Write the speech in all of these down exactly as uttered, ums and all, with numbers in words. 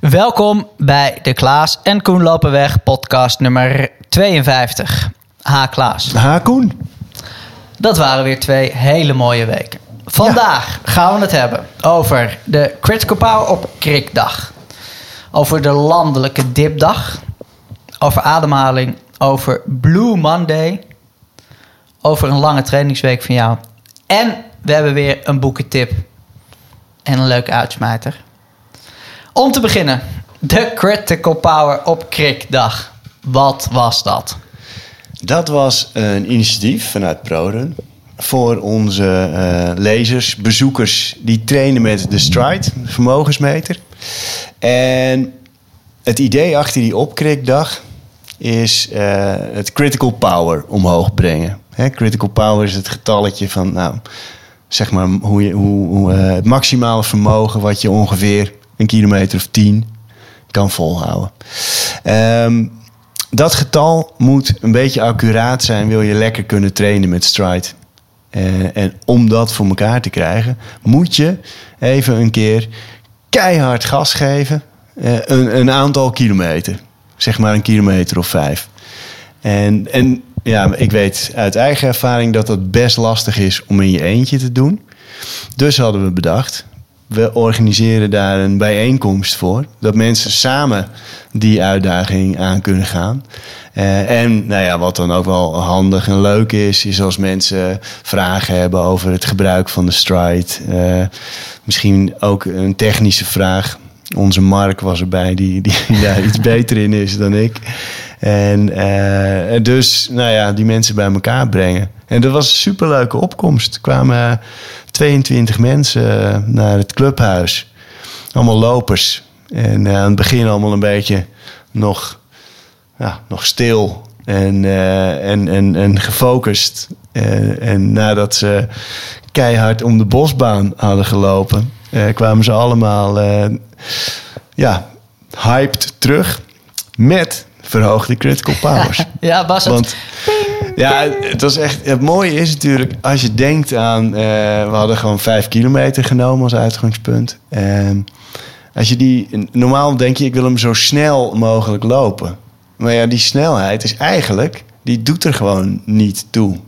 Welkom bij de Klaas en Koen Lopenweg podcast nummer tweeënvijftig. Ha Klaas. Ha Koen. Dat waren weer twee hele mooie weken. Vandaag ja. gaan we het hebben over de Critical Power op Krikdag. Over de landelijke dipdag. Over ademhaling. Over Blue Monday. Over een lange trainingsweek van jou. En we hebben weer een boekentip. En een leuke uitsmijter. Om te beginnen. De Critical Power op Krikdag. Wat was dat? Dat was een initiatief vanuit ProRun. Voor onze uh, lezers, bezoekers die trainen met de Stride, de vermogensmeter. En het idee achter die opkrikdag is uh, het critical power omhoog brengen. Hè, critical power is het getalletje van, nou, zeg maar, hoe je, hoe, hoe, uh, het maximale vermogen wat je ongeveer een kilometer of tien kan volhouden. Um, dat getal moet een beetje accuraat zijn, wil je lekker kunnen trainen met Stride. Uh, en om dat voor elkaar te krijgen, moet je even een keer keihard gas geven. Uh, een, een aantal kilometer. Zeg maar een kilometer of vijf. En, en ja, ik weet uit eigen ervaring dat dat best lastig is om in je eentje te doen. Dus hadden we bedacht, we organiseren daar een bijeenkomst voor. Dat mensen samen die uitdaging aan kunnen gaan. Uh, en nou ja, wat dan ook wel handig en leuk is, is als mensen vragen hebben over het gebruik van de Stride. Uh, misschien ook een technische vraag. Onze Mark was erbij, die, die daar iets beter in is dan ik. En uh, dus, nou ja, die mensen bij elkaar brengen. En dat was een superleuke opkomst. Er kwamen tweeëntwintig mensen naar het clubhuis. Allemaal lopers. En uh, aan het begin allemaal een beetje nog, ja, nog stil en, uh, en, en, en gefocust. En, en nadat ze keihard om de bosbaan hadden gelopen, Uh, kwamen ze allemaal uh, ja, hyped terug met verhoogde critical powers. Ja, was het. Want, ja, het, was echt, het mooie is natuurlijk, als je denkt aan, Uh, we hadden gewoon vijf kilometer genomen als uitgangspunt. Uh, als je die, normaal denk je, ik wil hem zo snel mogelijk lopen. Maar ja, die snelheid is eigenlijk, die doet er gewoon niet toe.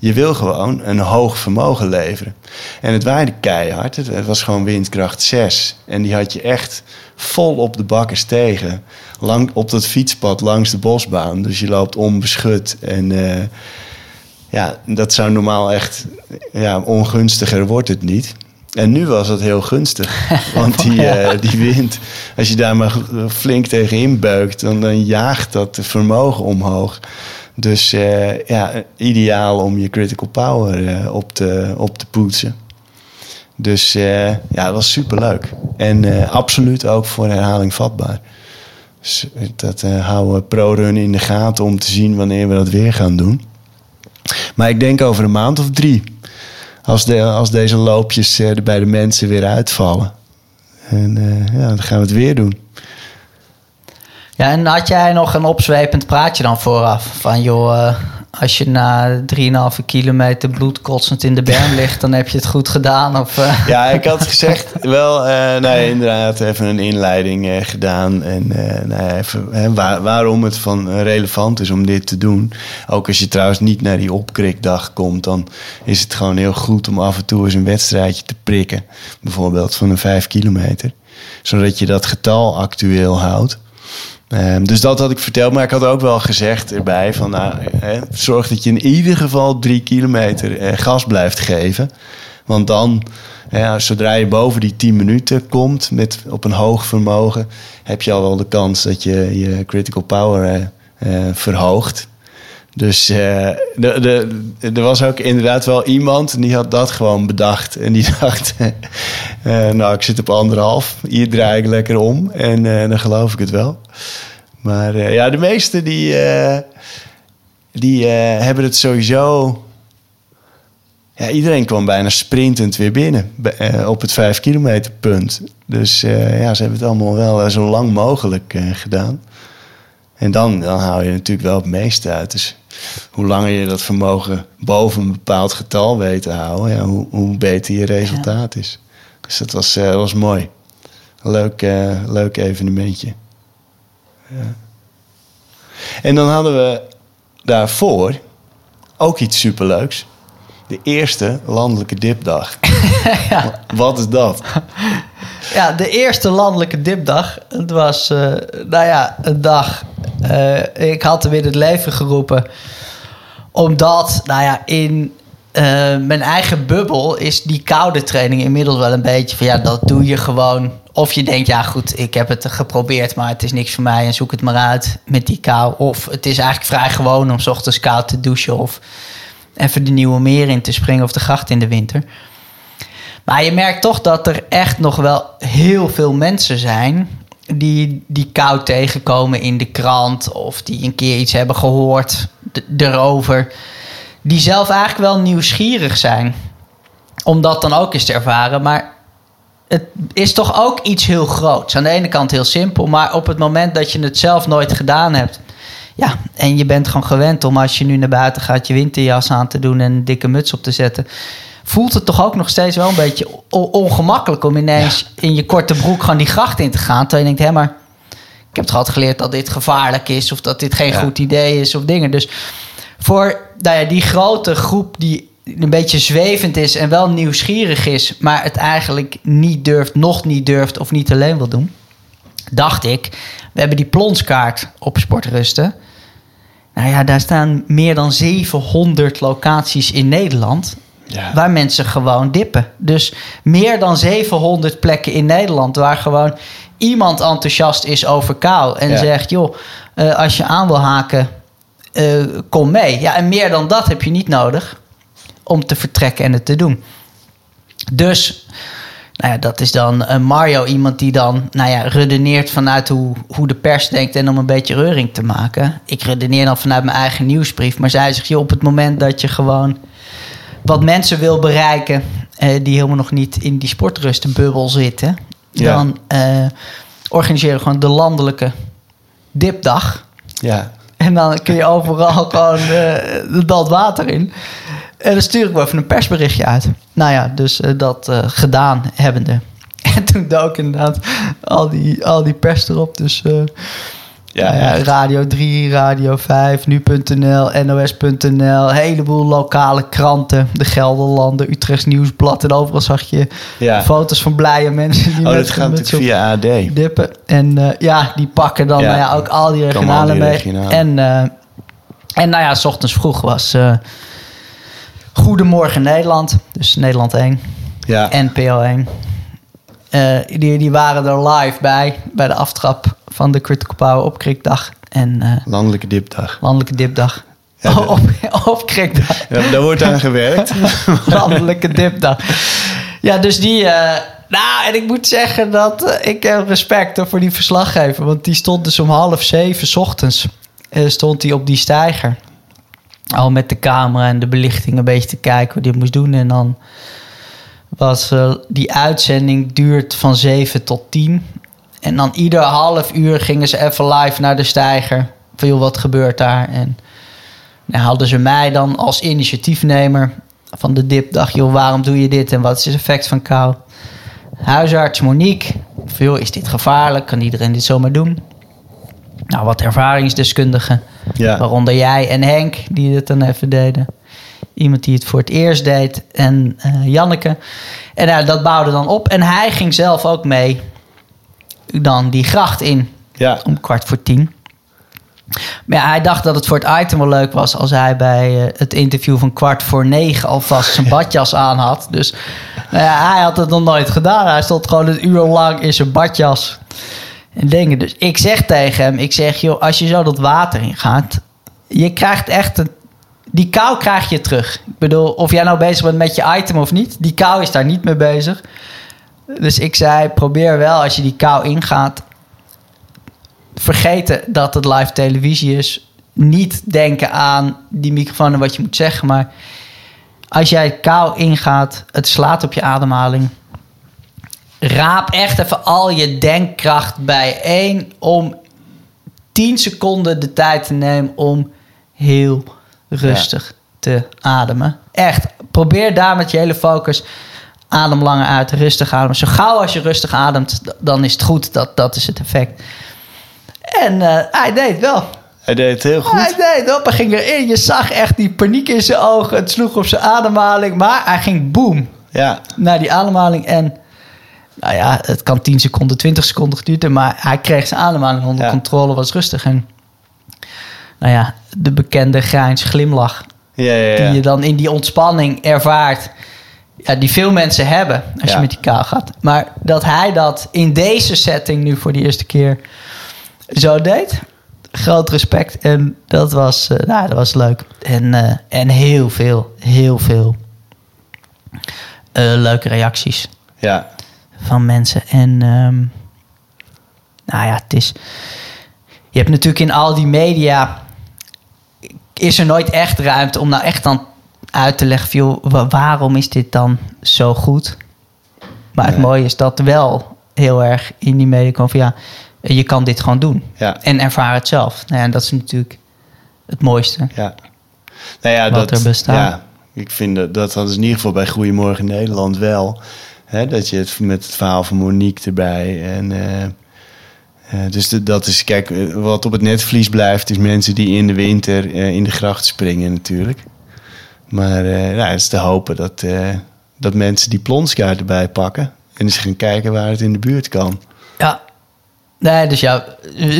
Je wil gewoon een hoog vermogen leveren. En het waaide keihard. Het was gewoon windkracht zes. En die had je echt vol op de bakkers tegen. Lang op dat fietspad langs de bosbaan. Dus je loopt onbeschut. En uh, ja, dat zou normaal echt, ja, ongunstiger wordt het niet. En nu was dat heel gunstig. Want die, uh, die wind, als je daar maar flink tegenin buikt, dan, dan jaagt dat vermogen omhoog. Dus uh, ja, ideaal om je critical power uh, op, te, op te poetsen. Dus uh, ja, dat was superleuk. En uh, absoluut ook voor herhaling vatbaar. Dus dat uh, houden we ProRun in de gaten om te zien wanneer we dat weer gaan doen. Maar ik denk over een maand of drie. Als, de, als deze loopjes uh, bij de mensen weer uitvallen. En uh, ja, dan gaan we het weer doen. Ja, en had jij nog een opzwepend praatje dan vooraf? Van joh, als je na drieënhalve kilometer bloedkotsend in de berm ligt, dan heb je het goed gedaan? Of, uh... Ja, ik had gezegd wel, uh, nee, inderdaad, even een inleiding uh, gedaan. En uh, nou, even, hè, waar, waarom het van relevant is om dit te doen. Ook als je trouwens niet naar die opkrikdag komt, dan is het gewoon heel goed om af en toe eens een wedstrijdje te prikken. Bijvoorbeeld van een vijf kilometer. Zodat je dat getal actueel houdt. Um, dus dat had ik verteld, maar ik had ook wel gezegd erbij van, nou, eh, zorg dat je in ieder geval drie kilometer eh, gas blijft geven. Want dan, eh, zodra je boven die tien minuten komt met, op een hoog vermogen, heb je al wel de kans dat je je critical power eh, eh, verhoogt. Dus eh, de, de, er was ook inderdaad wel iemand en die had dat gewoon bedacht. En die dacht, euh, nou, ik zit op anderhalf. Hier draai ik lekker om. En euh, dan geloof ik het wel. Maar euh, ja, de meesten die, uh, die uh, hebben het sowieso. Ja, iedereen kwam bijna sprintend weer binnen. Uh, op het vijf kilometer punt. Dus uh, ja, ze hebben het allemaal wel uh, zo lang mogelijk uh, gedaan. En dan, dan hou je natuurlijk wel het meeste uit. Dus hoe langer je dat vermogen boven een bepaald getal weet te houden, ja, hoe, hoe beter je resultaat ja. is. Dus dat was, uh, was mooi. Leuk, uh, leuk evenementje. Ja. En dan hadden we daarvoor ook iets superleuks. De eerste landelijke dipdag. Ja. Wat is dat? Ja, de eerste landelijke dipdag. Het was, uh, nou ja, een dag. Uh, ik had er weer het leven geroepen. Omdat, nou ja, in... Uh, mijn eigen bubbel is die koude training inmiddels wel een beetje van... ja, dat doe je gewoon. Of je denkt, ja goed, ik heb het geprobeerd... maar het is niks voor mij en zoek het maar uit met die kou. Of het is eigenlijk vrij gewoon om 's ochtends koud te douchen... of even de Nieuwmeer in te springen of de gracht in de winter. Maar je merkt toch dat er echt nog wel heel veel mensen zijn... die die kou tegenkomen in de krant... of die een keer iets hebben gehoord d- erover... die zelf eigenlijk wel nieuwsgierig zijn. Om dat dan ook eens te ervaren. Maar het is toch ook iets heel groots. Aan de ene kant heel simpel. Maar op het moment dat je het zelf nooit gedaan hebt. Ja, en je bent gewoon gewend om als je nu naar buiten gaat... je winterjas aan te doen en een dikke muts op te zetten. Voelt het toch ook nog steeds wel een beetje ongemakkelijk... om ineens ja. in je korte broek gewoon die gracht in te gaan. Terwijl je denkt, hé maar... ik heb toch altijd geleerd dat dit gevaarlijk is... of dat dit geen ja. goed idee is of dingen. Dus... voor nou ja, die grote groep die een beetje zwevend is... en wel nieuwsgierig is... maar het eigenlijk niet durft, nog niet durft... of niet alleen wil doen... dacht ik, we hebben die plonskaart op Sportrusten. Nou ja, daar staan meer dan zevenhonderd locaties in Nederland... Ja. waar mensen gewoon dippen. Dus meer dan zevenhonderd plekken in Nederland... waar gewoon iemand enthousiast is over kou... en ja. zegt, joh, uh, als je aan wil haken... Uh, kom mee. Ja, en meer dan dat heb je niet nodig om te vertrekken en het te doen. Dus, nou ja, dat is dan uh, Mario, iemand die dan, nou ja, redeneert vanuit hoe, hoe de pers denkt en om een beetje reuring te maken. Ik redeneer dan vanuit mijn eigen nieuwsbrief, maar zij zegt, joh, op het moment dat je gewoon wat mensen wil bereiken uh, die helemaal nog niet in die sportrustenbubbel zitten, ja. dan uh, organiseren we gewoon de landelijke dipdag. Ja. En dan kun je overal gewoon uh, dat water in. En dan stuur ik me even een persberichtje uit. Nou ja, dus uh, dat uh, gedaan hebbende. En toen dook inderdaad al die, al die pers erop. Dus uh, ja, ja, Radio drie, Radio vijf, Nu.nl, N O S punt N L. Een heleboel lokale kranten. De Gelderlanden, Utrecht Nieuwsblad. En overal zag je ja. foto's van blije mensen. Die oh, met, dat gaat met natuurlijk via A D. Dippen. En uh, ja, die pakken dan ja. Ja, ook al die regionalen mee. Regionale. En, uh, en nou ja, 's ochtends vroeg was uh, Goedemorgen Nederland. Dus Nederland één, ja. N P O één. Uh, die, die waren er live bij, bij de aftrap van de Critical Power opkrikdag. En, uh, landelijke dipdag. Landelijke dipdag. Ja, de... op, opkrikdag. Ja, daar wordt aan gewerkt. Landelijke dipdag. Ja, dus die... Uh, nou, en ik moet zeggen dat uh, ik heb respect voor die verslaggever. Want die stond dus om half zeven 's ochtends uh, stond die op die steiger. Al met de camera en de belichting een beetje te kijken hoe die moest doen. En dan... was uh, die uitzending duurt van zeven tot tien. En dan ieder half uur gingen ze even live naar de steiger. Van joh, wat gebeurt daar? En dan hadden ze mij dan als initiatiefnemer van de dipdag. Joh, waarom doe je dit en wat is het effect van kou? Huisarts Monique. Van joh, is dit gevaarlijk? Kan iedereen dit zomaar doen? Nou, wat ervaringsdeskundigen. Ja. Waaronder jij en Henk, die dit dan even deden. Iemand die het voor het eerst deed. En uh, Janneke. En uh, dat bouwde dan op. En hij ging zelf ook mee. Dan die gracht in. Ja. Om kwart voor tien. Maar ja, hij dacht dat het voor het item wel leuk was... als hij bij uh, het interview van kwart voor negen... alvast zijn badjas aan had. Dus uh, hij had het nog nooit gedaan. Hij stond gewoon een uur lang in zijn badjas. En dingen. Dus ik zeg tegen hem... Ik zeg, joh, als je zo dat water in gaat... je krijgt echt een... die kou krijg je terug. Ik bedoel, of jij nou bezig bent met je item of niet... die kou is daar niet mee bezig. Dus ik zei, probeer wel als je die kou ingaat... vergeten dat het live televisie is. Niet denken aan die microfoon en wat je moet zeggen. Maar als jij kou ingaat, het slaat op je ademhaling. Raap echt even al je denkkracht bijeen... om tien seconden de tijd te nemen om heel... rustig ja. te ademen. Echt, probeer daar met je hele focus adem lang uit, rustig ademen. Zo gauw als je rustig ademt, dan is het goed. Dat, dat is het effect. En uh, hij deed het wel. Hij deed het heel goed. Hij deed het op. Hij ging erin. Je zag echt die paniek in zijn ogen. Het sloeg op zijn ademhaling. Maar hij ging boom ja. naar die ademhaling. En nou ja, het kan tien seconden, twintig seconden duren. Maar hij kreeg zijn ademhaling onder ja. controle. Was rustig. En nou ja, de bekende grijns glimlach. Ja, ja, ja. Die je dan in die ontspanning ervaart. Ja, die veel mensen hebben als ja. je met die kou gaat. Maar dat hij dat in deze setting nu voor de eerste keer zo deed. Groot respect. En dat was, uh, nou, dat was leuk. En, uh, en heel veel, heel veel uh, leuke reacties ja. van mensen. En um, nou ja, het is... Je hebt natuurlijk in al die media... is er nooit echt ruimte om nou echt dan uit te leggen... Joh, waarom is dit dan zo goed? Maar het nee. mooie is dat wel heel erg in die media komt van... ja, je kan dit gewoon doen. Ja. En ervaar het zelf. Nou ja, en dat is natuurlijk het mooiste. Ja. Nou ja, wat dat, er bestaat. Ja, ik vind dat, dat is in ieder geval bij Goedemorgen Nederland wel. Hè, dat je het met het verhaal van Monique erbij... en uh, Uh, dus de, dat is, kijk, wat op het netvlies blijft... is mensen die in de winter uh, in de gracht springen natuurlijk. Maar uh, nou, het is te hopen dat, uh, dat mensen die plonskaart erbij pakken... en eens gaan kijken waar het in de buurt kan. Ja, nee, dus ja,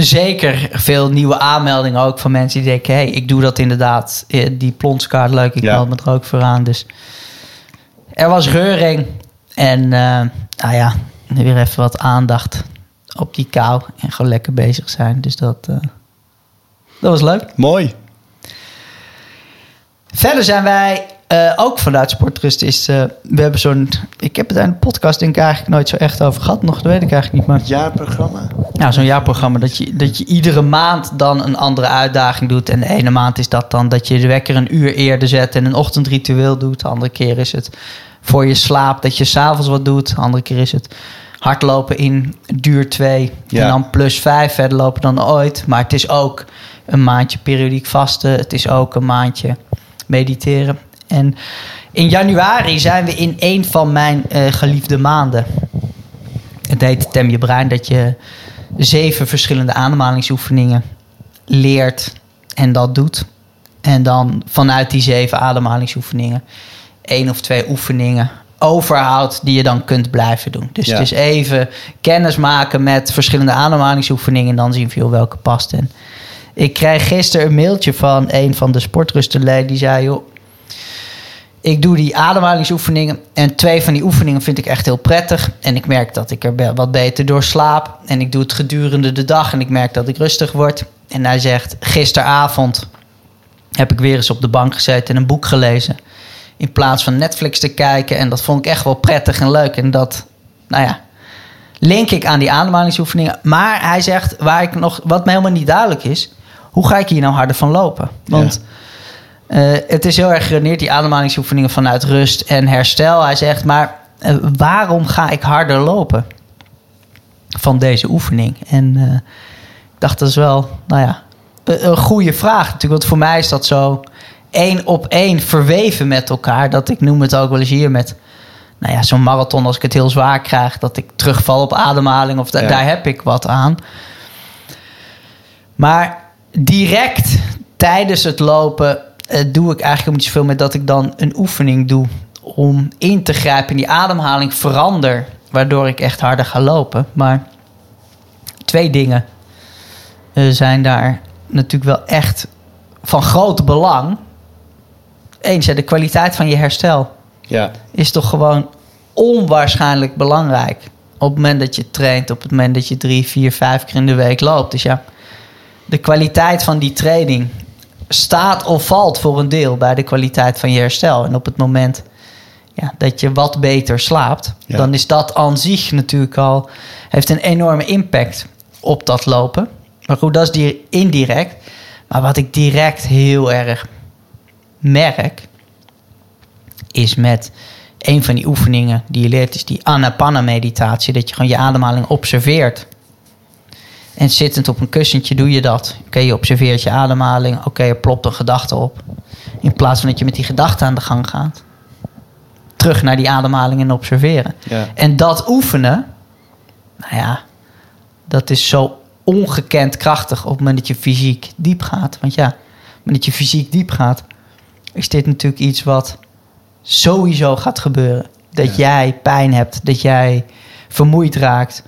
zeker veel nieuwe aanmeldingen ook van mensen die denken... hé, hey, ik doe dat inderdaad, die plonskaart leuk, ik meld ja. me er ook voor aan. Dus er was reuring en uh, nou ja, weer even wat aandacht... op die kou en gewoon lekker bezig zijn. Dus dat, uh, dat was leuk. Mooi. Verder zijn wij uh, ook vanuit Sportrust. Is, uh, we hebben zo'n... Ik heb het aan de podcast denk ik eigenlijk nooit zo echt over gehad. Nog, dat weet ik eigenlijk niet. Maar... jaarprogramma? Nou, zo'n jaarprogramma. Dat je, dat je iedere maand dan een andere uitdaging doet. En de ene maand is dat dan dat je de wekker een uur eerder zet... en een ochtendritueel doet. De andere keer is het voor je slaap dat je s'avonds wat doet. De andere keer is het... hardlopen in duur twee ja. en dan plus vijf verder lopen dan ooit. Maar het is ook een maandje periodiek vasten. Het is ook een maandje mediteren. En in januari zijn we in een van mijn uh, geliefde maanden. Het heet Tem je brein. Dat je zeven verschillende ademhalingsoefeningen leert en dat doet. En dan vanuit die zeven ademhalingsoefeningen... één of twee oefeningen... overhoudt die je dan kunt blijven doen. Dus ja. het is even kennis maken met verschillende ademhalingsoefeningen... en dan zien we welke past. En ik kreeg gisteren een mailtje van een van de sportrustenleden... die zei, joh, ik doe die ademhalingsoefeningen... en twee van die oefeningen vind ik echt heel prettig... en ik merk dat ik er wat beter door slaap... en ik doe het gedurende de dag en ik merk dat ik rustig word. En hij zegt, gisteravond heb ik weer eens op de bank gezeten... en een boek gelezen... in plaats van Netflix te kijken. En dat vond ik echt wel prettig en leuk. En dat, nou ja, link ik aan die ademhalingsoefeningen. Maar hij zegt, waar ik nog, wat mij helemaal niet duidelijk is... hoe ga ik hier nou harder van lopen? Want ja. uh, het is heel erg geredeneerd, die ademhalingsoefeningen... vanuit rust en herstel. Hij zegt, maar uh, waarom ga ik harder lopen van deze oefening? En uh, ik dacht, dat is wel, nou ja, een, een goede vraag natuurlijk. Want voor mij is dat zo... één op één verweven met elkaar. Dat ik noem het ook wel eens hier met... nou ja, zo'n marathon als ik het heel zwaar krijg... dat ik terugval op ademhaling of da- ja. daar heb ik wat aan. Maar direct tijdens het lopen... Eh, doe ik eigenlijk niet zoveel met dat ik dan een oefening doe... om in te grijpen in die ademhaling verander... waardoor ik echt harder ga lopen. Maar twee dingen eh, zijn daar natuurlijk wel echt van groot belang... Eens, de kwaliteit van je herstel ja. is toch gewoon onwaarschijnlijk belangrijk. Op het moment dat je traint, op het moment dat je drie, vier, vijf keer in de week loopt. Dus ja, de kwaliteit van die training staat of valt voor een deel bij de kwaliteit van je herstel. En op het moment ja, dat je wat beter slaapt, ja. dan is dat aan zich natuurlijk al, heeft een enorme impact op dat lopen. Maar goed, dat is die indirect. Maar wat ik direct heel erg... merk is met een van die oefeningen die je leert... is die Anapanna meditatie. Dat je gewoon je ademhaling observeert. En zittend op een kussentje doe je dat. Oké, okay, je observeert je ademhaling. Oké, okay, er plopt een gedachte op. In plaats van dat je met die gedachte aan de gang gaat... terug naar die ademhaling en observeren. Ja. En dat oefenen, nou ja, dat is zo ongekend krachtig op het moment dat je fysiek diep gaat. Want ja, op het moment dat je fysiek diep gaat, is dit natuurlijk iets wat sowieso gaat gebeuren. Dat ja. jij pijn hebt, dat jij vermoeid raakt.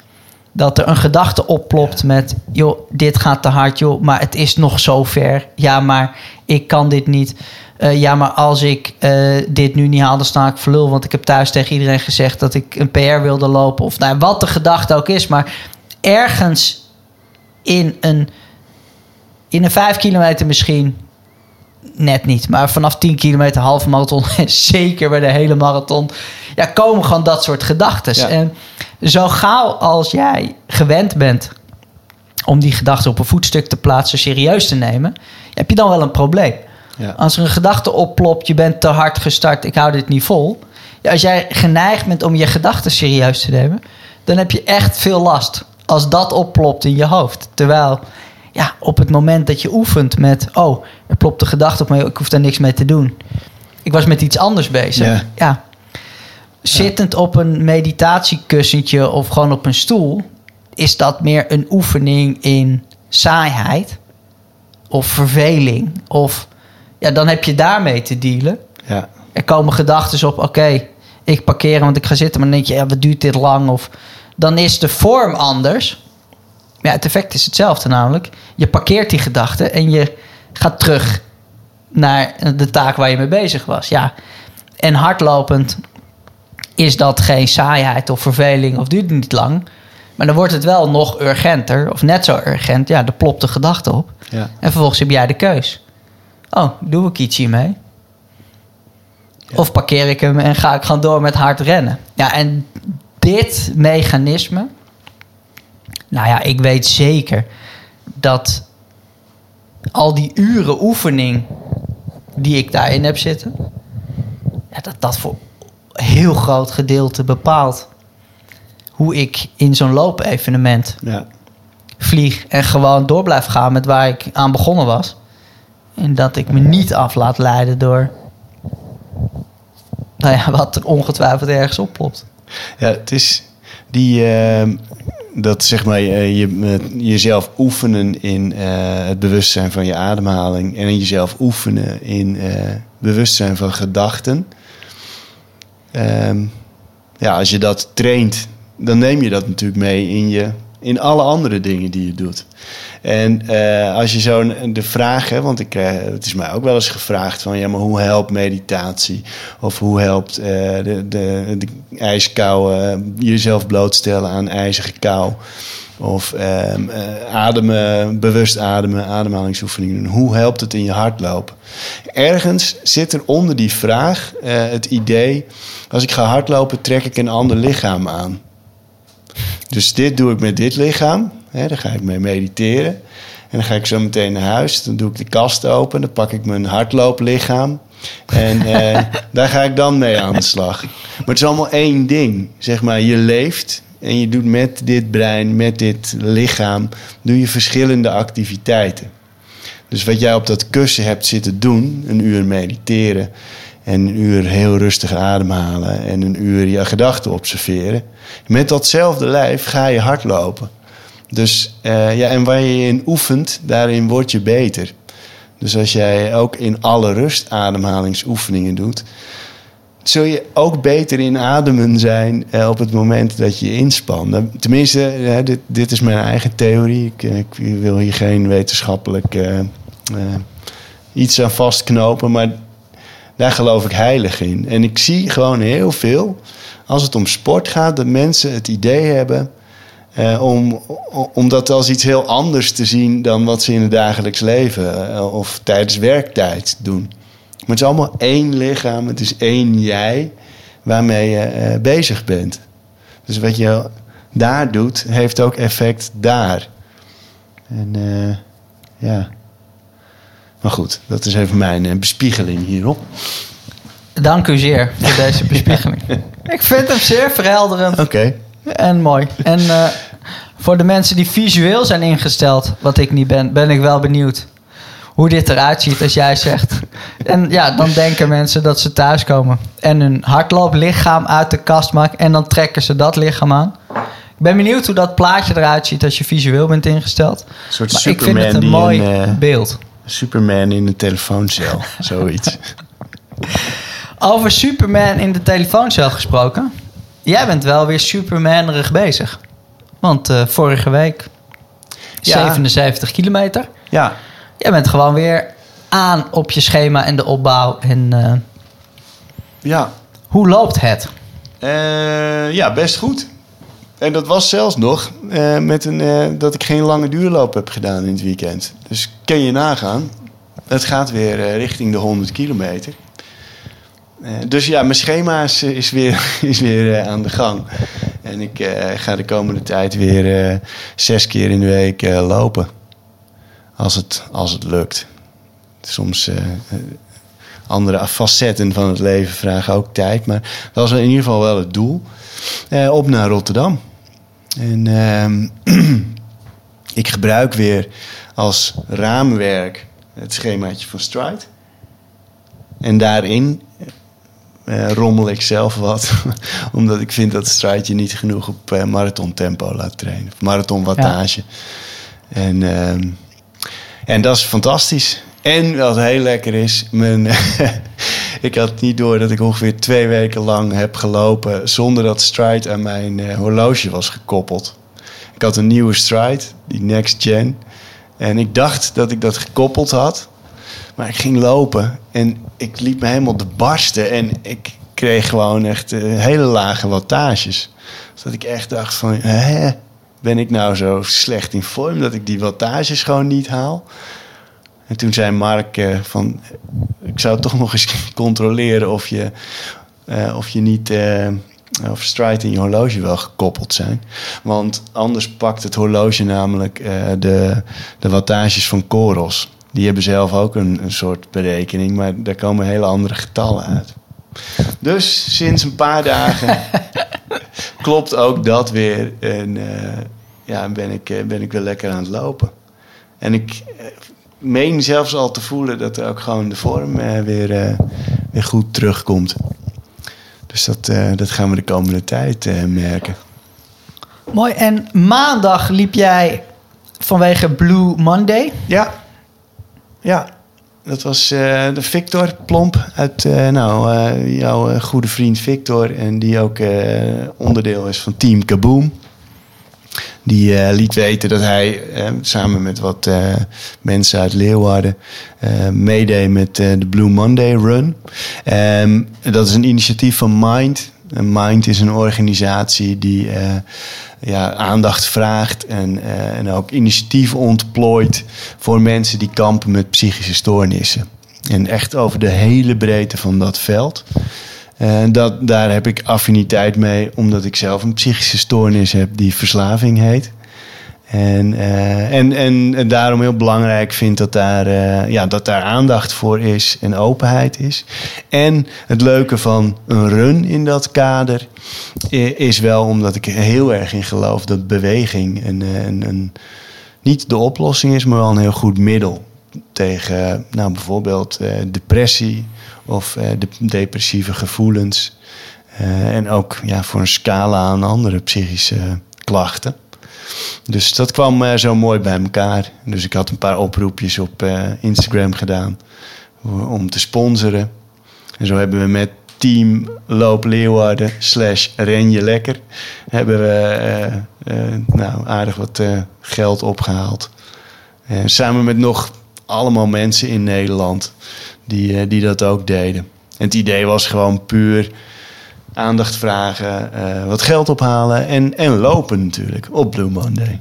Dat er een gedachte opplopt met, joh, dit gaat te hard, joh, maar het is nog zo ver. Ja, maar ik kan dit niet. Uh, ja, maar als ik uh, dit nu niet haal, dan sta ik voor lul. Want ik heb thuis tegen iedereen gezegd dat ik een P R wilde lopen. Of nou, wat de gedachte ook is. Maar ergens in een, in een vijf kilometer misschien net niet. Maar vanaf tien kilometer, halve marathon en zeker bij de hele marathon, ja, komen gewoon dat soort gedachten. Ja. En zo gauw als jij gewend bent om die gedachten op een voetstuk te plaatsen, serieus te nemen, heb je dan wel een probleem. Ja. Als er een gedachte opplopt, je bent te hard gestart, ik hou dit niet vol. Ja, als jij geneigd bent om je gedachten serieus te nemen, dan heb je echt veel last als dat opplopt in je hoofd. Terwijl, ja, op het moment dat je oefent met, oh, er plopt de gedachte op me, ik hoef daar niks mee te doen. Ik was met iets anders bezig. Ja. ja. Zittend ja. op een meditatiekussentje of gewoon op een stoel, is dat meer een oefening in saaiheid of verveling. Of ja, dan heb je daarmee te dealen. Ja. Er komen gedachten op, oké, okay, ik parkeer, want ik ga zitten. Maar dan denk je, ja, wat duurt dit lang? Of dan is de vorm anders. Ja, het effect is hetzelfde namelijk. Je parkeert die gedachte en je gaat terug naar de taak waar je mee bezig was. Ja. En hardlopend is dat geen saaiheid of verveling of duurt het niet lang. Maar dan wordt het wel nog urgenter of net zo urgent. Ja, er plopt de gedachte op. Ja. En vervolgens heb jij de keus. Oh, doe ik iets hiermee? Ja. Of parkeer ik hem en ga ik gewoon door met hard rennen? Ja, en dit mechanisme, nou ja, ik weet zeker dat al die uren oefening die ik daarin heb zitten, ja, dat dat voor een heel groot gedeelte bepaalt hoe ik in zo'n loopevenement ja. vlieg en gewoon door blijf gaan met waar ik aan begonnen was. En dat ik me niet af laat leiden door, nou ja, wat er ongetwijfeld ergens oplopt. Ja, het is die, Uh... dat zeg maar je, je, jezelf oefenen in uh, het bewustzijn van je ademhaling en jezelf oefenen in uh, bewustzijn van gedachten. Um, ja, als je dat traint, dan neem je dat natuurlijk mee in je in alle andere dingen die je doet. En uh, als je zo'n de vraag, hè, want ik, uh, het is mij ook wel eens gevraagd van, ja, maar hoe helpt meditatie? Of hoe helpt uh, de, de, de ijskou, uh, jezelf blootstellen aan ijzige kou? Of uh, uh, ademen, bewust ademen, ademhalingsoefeningen doen. Hoe helpt het in je hardlopen? Ergens zit er onder die vraag uh, het idee, als ik ga hardlopen, trek ik een ander lichaam aan. Dus dit doe ik met dit lichaam. Hè, daar ga ik mee mediteren. En dan ga ik zo meteen naar huis. Dan doe ik de kast open. Dan pak ik mijn hardlooplichaam. En eh, daar ga ik dan mee aan de slag. Maar het is allemaal één ding. Zeg maar, je leeft en je doet met dit brein, met dit lichaam, doe je verschillende activiteiten. Dus wat jij op dat kussen hebt zitten doen, een uur mediteren en een uur heel rustig ademhalen en een uur je gedachten observeren, met datzelfde lijf ga je hardlopen. Dus uh, ja, en waar je je in oefent, daarin word je beter. Dus als jij ook in alle rust ademhalingsoefeningen doet, zul je ook beter in ademen zijn uh, op het moment dat je je inspant. Tenminste, uh, dit, dit is mijn eigen theorie. Ik, ik wil hier geen wetenschappelijk uh, uh, iets aan vastknopen, maar daar geloof ik heilig in. En ik zie gewoon heel veel, als het om sport gaat, dat mensen het idee hebben eh, om, om dat als iets heel anders te zien dan wat ze in het dagelijks leven eh, of tijdens werktijd doen. Maar het is allemaal één lichaam, het is één jij waarmee je eh, bezig bent. Dus wat je daar doet, heeft ook effect daar. En eh, ja... Maar goed, dat is even mijn bespiegeling hierop. Dank u zeer voor deze bespiegeling. Ja. Ik vind hem zeer verhelderend. Oké. En mooi. En uh, voor de mensen die visueel zijn ingesteld, wat ik niet ben, ben ik wel benieuwd hoe dit eruit ziet als jij zegt. En ja, dan denken mensen dat ze thuiskomen. En hun hardlooplichaam uit de kast maken. En dan trekken ze dat lichaam aan. Ik ben benieuwd hoe dat plaatje eruit ziet als je visueel bent ingesteld. Een soort maar Superman, ik vind het een mooi een, uh, beeld. Superman in de telefooncel, zoiets. Over Superman in de telefooncel gesproken. Jij bent wel weer supermanerig bezig. Want uh, vorige week ja. zevenenzeventig kilometer. Ja. Jij bent gewoon weer aan op je schema en de opbouw. En, uh, ja. Hoe loopt het? Uh, ja, best goed. En dat was zelfs nog uh, met een, uh, dat ik geen lange duurloop heb gedaan in het weekend. Dus kun je nagaan. Het gaat weer uh, richting de honderd kilometer. Uh, dus ja, mijn schema is, is weer, is weer uh, aan de gang. En ik uh, ga de komende tijd weer uh, zes keer in de week uh, lopen. Als het, als het lukt. Soms uh, andere facetten van het leven vragen ook tijd. Maar dat is in ieder geval wel het doel. Uh, op naar Rotterdam. En uh, ik gebruik weer als raamwerk het schemaatje van Stride. En daarin uh, rommel ik zelf wat. Omdat ik vind dat Stride je niet genoeg op uh, marathon tempo laat trainen. Of marathon wattage. Ja. En, uh, en dat is fantastisch. En wat heel lekker is, mijn... Ik had niet door dat ik ongeveer twee weken lang heb gelopen zonder dat Stride aan mijn uh, horloge was gekoppeld. Ik had een nieuwe Stride, die Next Gen. En ik dacht dat ik dat gekoppeld had. Maar ik ging lopen en ik liep me helemaal te barsten. En ik kreeg gewoon echt uh, hele lage wattages. Dus dat ik echt dacht van, hè, ben ik nou zo slecht in vorm dat ik die wattages gewoon niet haal? En toen zei Mark uh, van, ik zou toch nog eens controleren of je, uh, of je niet, uh, of Stride en je horloge wel gekoppeld zijn. Want anders pakt het horloge namelijk uh, de, de wattages van Coros. Die hebben zelf ook een, een soort berekening, maar daar komen hele andere getallen uit. Dus sinds een paar dagen klopt ook dat weer. En uh, ja, ben ik, ben ik weer lekker aan het lopen. En ik... Uh, meen zelfs al te voelen dat er ook gewoon de vorm eh, weer, eh, weer goed terugkomt. Dus dat, eh, dat gaan we de komende tijd eh, merken. Mooi. En maandag liep jij vanwege Blue Monday? Ja. Ja. Dat was eh, de Victor Plomp uit eh, nou, eh, jouw goede vriend Victor. En die ook eh, onderdeel is van Team Kaboom. Die uh, liet weten dat hij uh, samen met wat uh, mensen uit Leeuwarden uh, meedeed met uh, de Blue Monday Run. Um, dat is een initiatief van Mind. En Mind is een organisatie die uh, ja, aandacht vraagt en, uh, en ook initiatief ontplooit voor mensen die kampen met psychische stoornissen. En echt over de hele breedte van dat veld. Uh, dat, daar heb ik affiniteit mee, omdat ik zelf een psychische stoornis heb die verslaving heet. En, uh, en, en, en daarom heel belangrijk vind dat daar, uh, ja, dat daar aandacht voor is en openheid is. En het leuke van een run in dat kader is wel omdat ik heel erg in geloof dat beweging een, een, een, niet de oplossing is, maar wel een heel goed middel tegen nou, bijvoorbeeld uh, depressie. Of eh, de depressieve gevoelens. Uh, en ook ja, voor een scala aan andere psychische uh, klachten. Dus dat kwam uh, zo mooi bij elkaar. Dus ik had een paar oproepjes op uh, Instagram gedaan. Om te sponsoren. En zo hebben we met Team Loop Leeuwarden slash Renje Lekker. Hebben we uh, uh, nou, aardig wat uh, geld opgehaald. Uh, samen met nog allemaal mensen in Nederland. Die, die dat ook deden. En het idee was gewoon puur aandacht vragen, uh, wat geld ophalen en, en lopen natuurlijk op Blue Monday.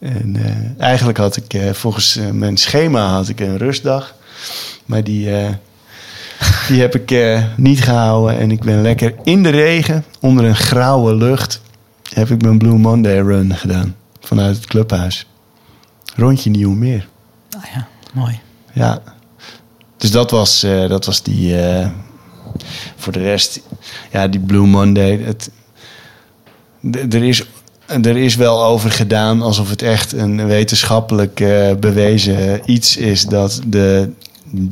En uh, eigenlijk had ik uh, volgens uh, mijn schema had ik een rustdag, maar die, uh, die heb ik uh, niet gehouden. En ik ben lekker in de regen, onder een grauwe lucht, heb ik mijn Blue Monday run gedaan vanuit het clubhuis. Rondje Nieuwmeer. Ah oh ja, mooi. Ja. Dus dat was, uh, dat was die... Uh, voor de rest... Ja, die Blue Monday. Het, d- er is er is wel over gedaan alsof het echt een wetenschappelijk uh, bewezen iets is dat de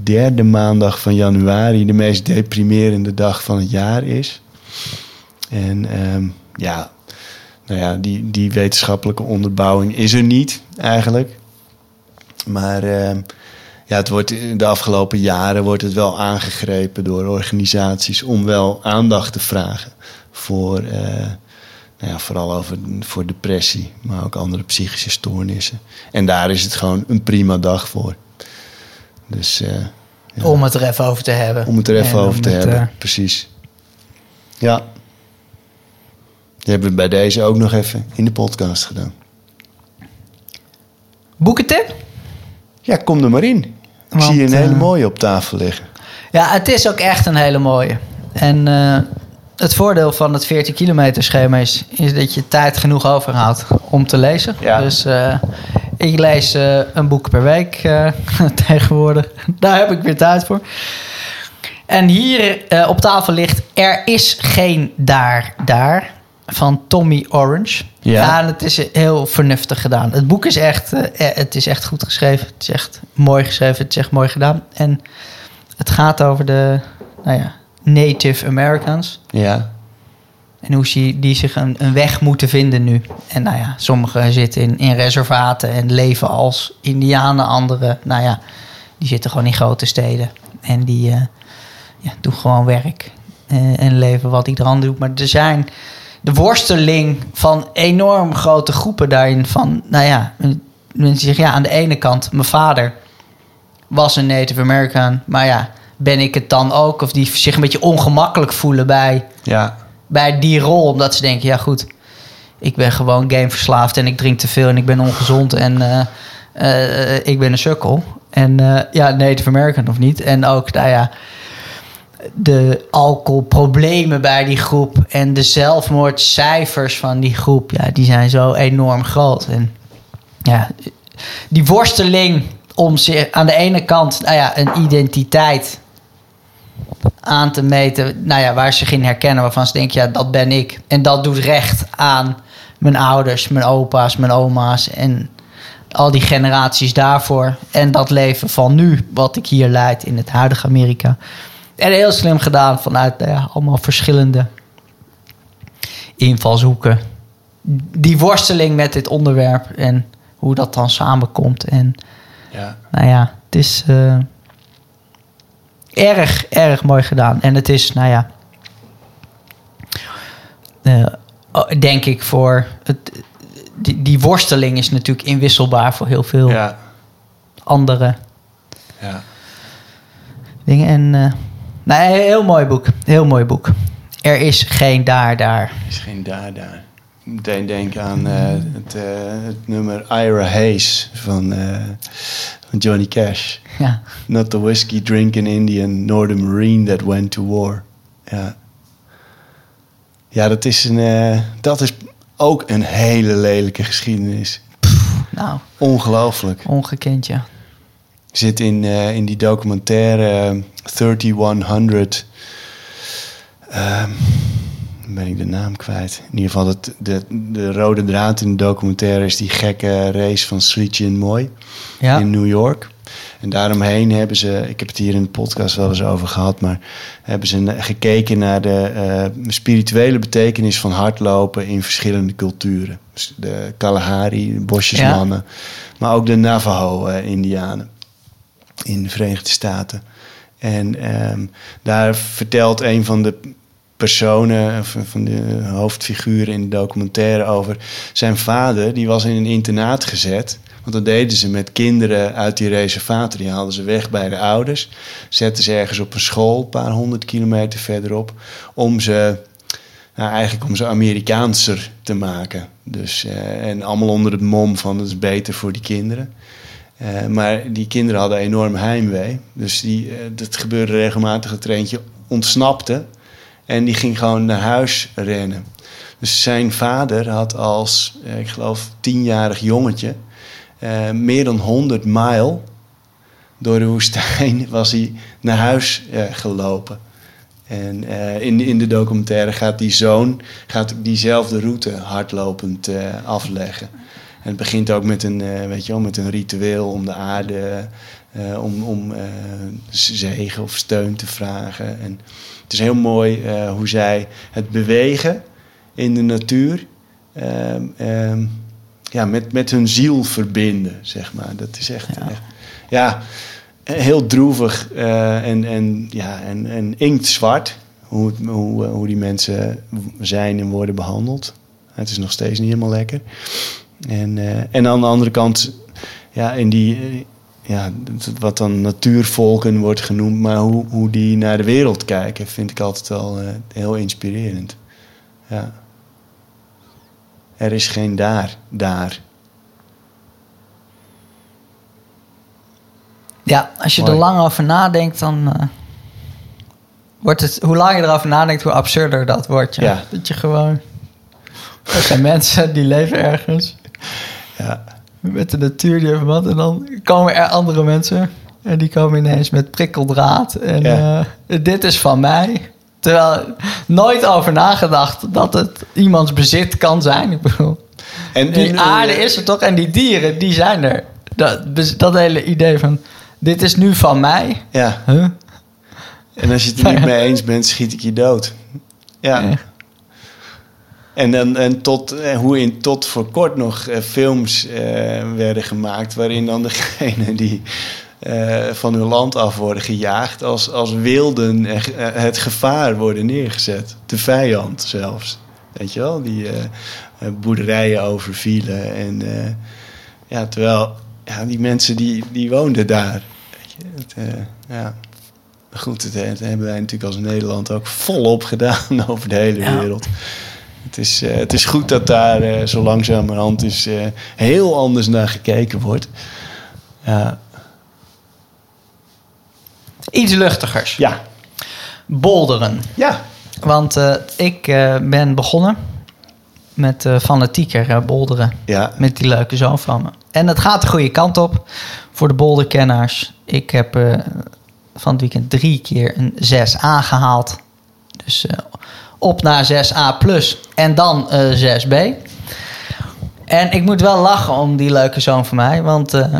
derde maandag van januari de meest deprimerende dag van het jaar is. En um, ja, nou ja, die, die wetenschappelijke onderbouwing is er niet eigenlijk. Maar um, ja, het wordt, de afgelopen jaren wordt het wel aangegrepen door organisaties om wel aandacht te vragen voor... Uh, Ja, vooral over, voor depressie, maar ook andere psychische stoornissen. En daar is het gewoon een prima dag voor. Dus, uh, ja. Om het er even over te hebben. Om het er even en over te het, hebben, uh... precies. Ja. Die hebben we bij deze ook nog even in de podcast gedaan. Boekentip? Ja, kom er maar in. Ik Want, zie je een uh... hele mooie op tafel liggen. Ja, het is ook echt een hele mooie. En... Uh... Het voordeel van het veertien kilometer schema is, is dat je tijd genoeg overhoudt om te lezen. Ja. Dus uh, ik lees uh, een boek per week uh, tegenwoordig. Daar heb ik weer tijd voor. En hier uh, op tafel ligt Er is geen daar daar van Tommy Orange. Ja, ja, en het is heel vernuftig gedaan. Het boek is echt, uh, het is echt goed geschreven. Het is echt mooi geschreven. Het is echt mooi gedaan. En het gaat over de... Nou ja, Native Americans. Ja. En hoe ze die zich een, een weg moeten vinden nu. En nou ja, sommigen zitten in, in reservaten en leven als indianen. Anderen, nou ja, die zitten gewoon in grote steden. En die uh, ja, doen gewoon werk. Uh, en leven wat ieder ander doet. Maar er zijn de worsteling van enorm grote groepen daarin. Van, nou ja, mensen zeggen, ja, aan de ene kant, mijn vader was een Native American. Maar ja, ben ik het dan ook? Of die zich een beetje ongemakkelijk voelen bij, ja. bij die rol. Omdat ze denken, ja goed, ik ben gewoon gameverslaafd en ik drink te veel en ik ben ongezond en uh, uh, ik ben een sukkel. En uh, ja, Native American of niet. En ook, nou ja, de alcoholproblemen bij die groep en de zelfmoordcijfers van die groep, ja, die zijn zo enorm groot. En ja, die worsteling om zich aan de ene kant, nou ja, een identiteit aan te meten, nou ja, waar ze zich in herkennen, waarvan ze denken, ja, dat ben ik. En dat doet recht aan mijn ouders, mijn opa's, mijn oma's en al die generaties daarvoor. En dat leven van nu, wat ik hier leid in het huidige Amerika. En heel slim gedaan vanuit, nou ja, allemaal verschillende invalshoeken. Die worsteling met dit onderwerp en hoe dat dan samenkomt. En ja, nou ja, het is... Uh, Erg, erg mooi gedaan. En het is, nou ja... Uh, denk ik voor... Het, die, die worsteling is natuurlijk inwisselbaar voor heel veel ja. andere ja. dingen. En, uh, nou, heel mooi boek. Heel mooi boek. Er is geen daar, daar. Er is geen daar, daar. Meteen denk aan uh, het, uh, het nummer Ira Hayes van... Uh, Johnny Cash. Ja. Not the whiskey drinking Indian nor the Marine that went to war. Ja, ja, dat is een, uh, dat is ook een hele lelijke geschiedenis. Pff, nou, ongelooflijk. Ongekend, ja. Zit in, uh, in die documentaire uh, drieduizend honderd. Um, ben ik de naam kwijt. In ieder geval dat de, de rode draad in de documentaire is die gekke race van Sweetie en Mooi ja. in New York. En daaromheen hebben ze, ik heb het hier in de podcast wel eens over gehad, maar hebben ze gekeken naar de uh, spirituele betekenis van hardlopen in verschillende culturen. Dus de Kalahari, de bosjesmannen, ja. maar ook de Navajo-Indianen in de Verenigde Staten. En um, daar vertelt een van de personen, van de hoofdfiguren in de documentaire over zijn vader, die was in een internaat gezet. Want dat deden ze met kinderen uit die reservaten. Die haalden ze weg bij de ouders. Zetten ze ergens op een school, een paar honderd kilometer verderop, om ze, nou eigenlijk om ze Amerikaanser te maken. Dus, eh, en allemaal onder het mom van het is beter voor die kinderen. Eh, maar die kinderen hadden enorm heimwee. Dus die, eh, dat gebeurde regelmatig, het treintje ontsnapte. En die ging gewoon naar huis rennen. Dus zijn vader had als, ik geloof, tienjarig jongetje... Eh, meer dan honderd mijl door de woestijn was hij naar huis eh, gelopen. En uh, in, in de documentaire gaat die zoon gaat diezelfde route hardlopend uh, afleggen. En het begint ook met een, uh, weet je wel, met een ritueel om de aarde, uh, om, om uh, zegen of steun te vragen. En het is heel mooi uh, hoe zij het bewegen in de natuur um, um, ja, met, met hun ziel verbinden, zeg maar. Dat is echt... Ja. echt ja, heel droevig uh, en, en, ja, en, en inktzwart hoe, het, hoe, hoe die mensen zijn en worden behandeld. Het is nog steeds niet helemaal lekker. En, uh, en aan de andere kant, ja, in die, uh, ja, wat dan natuurvolken wordt genoemd, maar hoe, hoe die naar de wereld kijken, vind ik altijd wel uh, heel inspirerend. Ja. Er is geen daar, daar. Ja, als je Mooi. er lang over nadenkt, dan uh, wordt het... Hoe langer je erover nadenkt, hoe absurder dat wordt. Ja. Ja. Dat je gewoon... Er zijn mensen die leven ergens. Ja. Met de natuur, die hebben wat. En dan komen er andere mensen. En die komen ineens met prikkeldraad. En ja. uh, dit is van mij. Terwijl nooit over nagedacht dat het iemands bezit kan zijn. Ik bedoel, en, die en, aarde is er toch? En die dieren, die zijn er. Dat, dat hele idee van... Dit is nu van mij. Ja. Huh? En als je het er niet mee eens bent, schiet ik je dood. Ja. ja. En, dan, en tot, hoe in tot voor kort nog films uh, werden gemaakt... waarin dan degenen die uh, van hun land af worden gejaagd... als, als wilden het gevaar worden neergezet. De vijand zelfs. Weet je wel? Die uh, boerderijen overvielen. En, uh, ja, terwijl ja, die mensen die, die woonden daar... Het, uh, ja. Goed, dat hebben wij natuurlijk als Nederland ook volop gedaan over de hele ja. wereld. Het is, uh, het is goed dat daar uh, zo langzamerhand is, uh, heel anders naar gekeken wordt. Ja. Iets luchtigers. Ja. Boulderen. Ja. Want uh, ik uh, ben begonnen met uh, fanatieker uh, boulderen. Ja. Met die leuke zoon van me. En het gaat de goede kant op voor de boulderkenners. Ik heb uh, van het weekend drie keer een zes A gehaald. Dus uh, op naar zes A plus en dan uh, zes B. En ik moet wel lachen om die leuke zoon van mij. Want uh,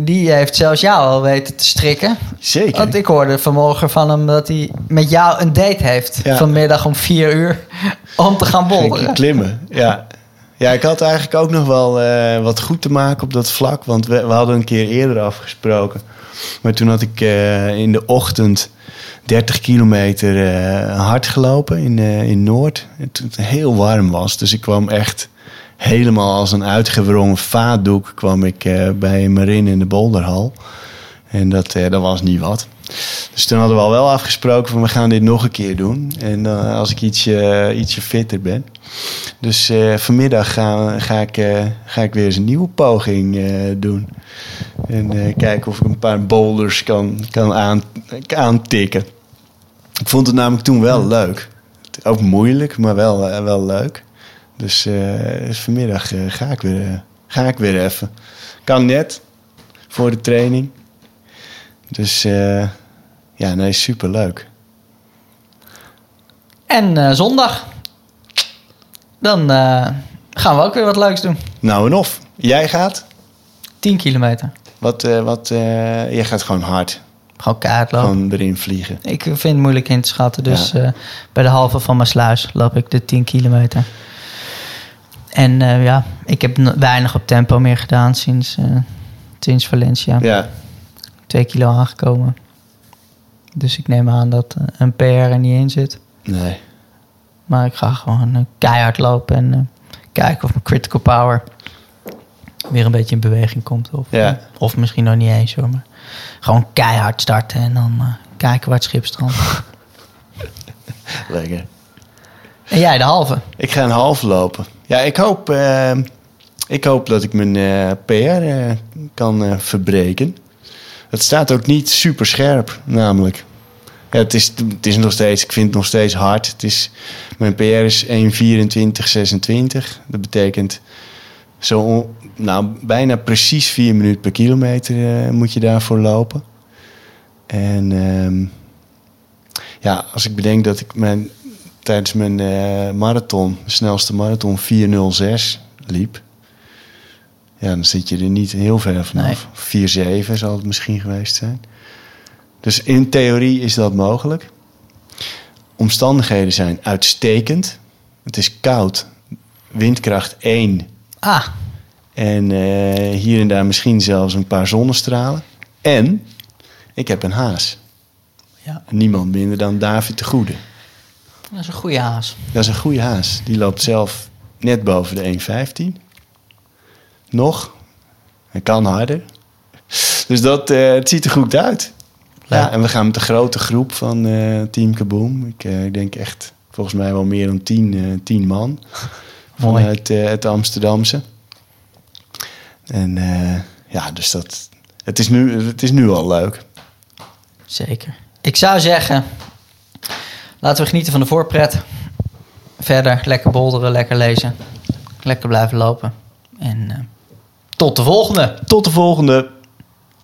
die heeft zelfs jou al weten te strikken. Zeker. Want ik hoorde vanmorgen van hem dat hij met jou een date heeft. Ja. Vanmiddag om vier uur om te gaan boulderen. Klimmen, ja. Ja, ik had eigenlijk ook nog wel uh, wat goed te maken op dat vlak. Want we, we hadden een keer eerder afgesproken. Maar toen had ik uh, in de ochtend dertig kilometer uh, hard gelopen in, uh, in Noord. En toen het heel warm was. Dus ik kwam echt helemaal als een uitgewrongen vaatdoek... kwam ik uh, bij Marin in de boulderhal. En dat, uh, dat was niet wat. Dus toen hadden we al wel afgesproken van we gaan dit nog een keer doen. En uh, als ik ietsje, ietsje fitter ben. Dus uh, vanmiddag ga, ga, ik, uh, ga ik weer eens een nieuwe poging uh, doen. En uh, kijken of ik een paar boulders kan, kan aan, aantikken. Ik vond het namelijk toen wel leuk. Ook moeilijk, maar wel, uh, wel leuk. Dus, uh, dus vanmiddag uh, ga, ik weer, uh, ga ik weer even. Kan net voor de training. Dus uh, ja, nee, superleuk. En uh, zondag, dan uh, gaan we ook weer wat leuks doen. Nou en of, jij gaat? tien kilometer. Wat, uh, wat uh, jij gaat gewoon hard? Gewoon kaart lopen. Gewoon erin vliegen. Ik vind het moeilijk in te schatten, dus ja. uh, bij de halve van mijn sluis loop ik de tien kilometer. En uh, ja, ik heb weinig op tempo meer gedaan sinds, uh, sinds Valencia. Ja. Twee kilo aangekomen. Dus ik neem aan dat een P R er niet in zit. Nee. Maar ik ga gewoon keihard lopen en uh, kijken of mijn critical power weer een beetje in beweging komt. Of, ja. uh, of misschien nog niet eens hoor. Maar gewoon keihard starten en dan uh, kijken waar het schip strandt. Lekker. En jij de halve? Ik ga een halve lopen. Ja, ik hoop, uh, ik hoop dat ik mijn uh, P R uh, kan uh, verbreken. Het staat ook niet super scherp, namelijk. Ja, het is, het is nog steeds, ik vind het nog steeds hard. Het is, mijn P R is één vierentwintig zesentwintig. Dat betekent zo, nou, bijna precies vier minuten per kilometer uh, moet je daarvoor lopen. En um, Ja, als ik bedenk dat ik mijn, tijdens mijn uh, marathon, mijn snelste marathon, vier nul zes liep. Ja, dan zit je er niet heel ver vanaf. Nee. vier zeven zal het misschien geweest zijn. Dus in theorie is dat mogelijk. Omstandigheden zijn uitstekend. Het is koud. Windkracht één. Ah. En uh, hier en daar misschien zelfs een paar zonnestralen. En ik heb een haas. Ja. Niemand minder dan David de Goede. Dat is een goede haas. Dat is een goede haas. Die loopt zelf net boven de één vijftien. Nog. Hij kan harder. Dus dat, uh, het ziet er goed uit. Leuk. Ja, en we gaan met de grote groep van uh, Team Kaboom. Ik uh, denk echt, volgens mij wel meer dan tien, uh, tien man. Mooi. Vanuit uh, het Amsterdamse. En uh, ja, dus dat... Het is, nu, het is nu al leuk. Zeker. Ik zou zeggen... Laten we genieten van de voorpret. Verder lekker bolderen, lekker lezen. Lekker blijven lopen. En uh, tot de volgende. Tot de volgende.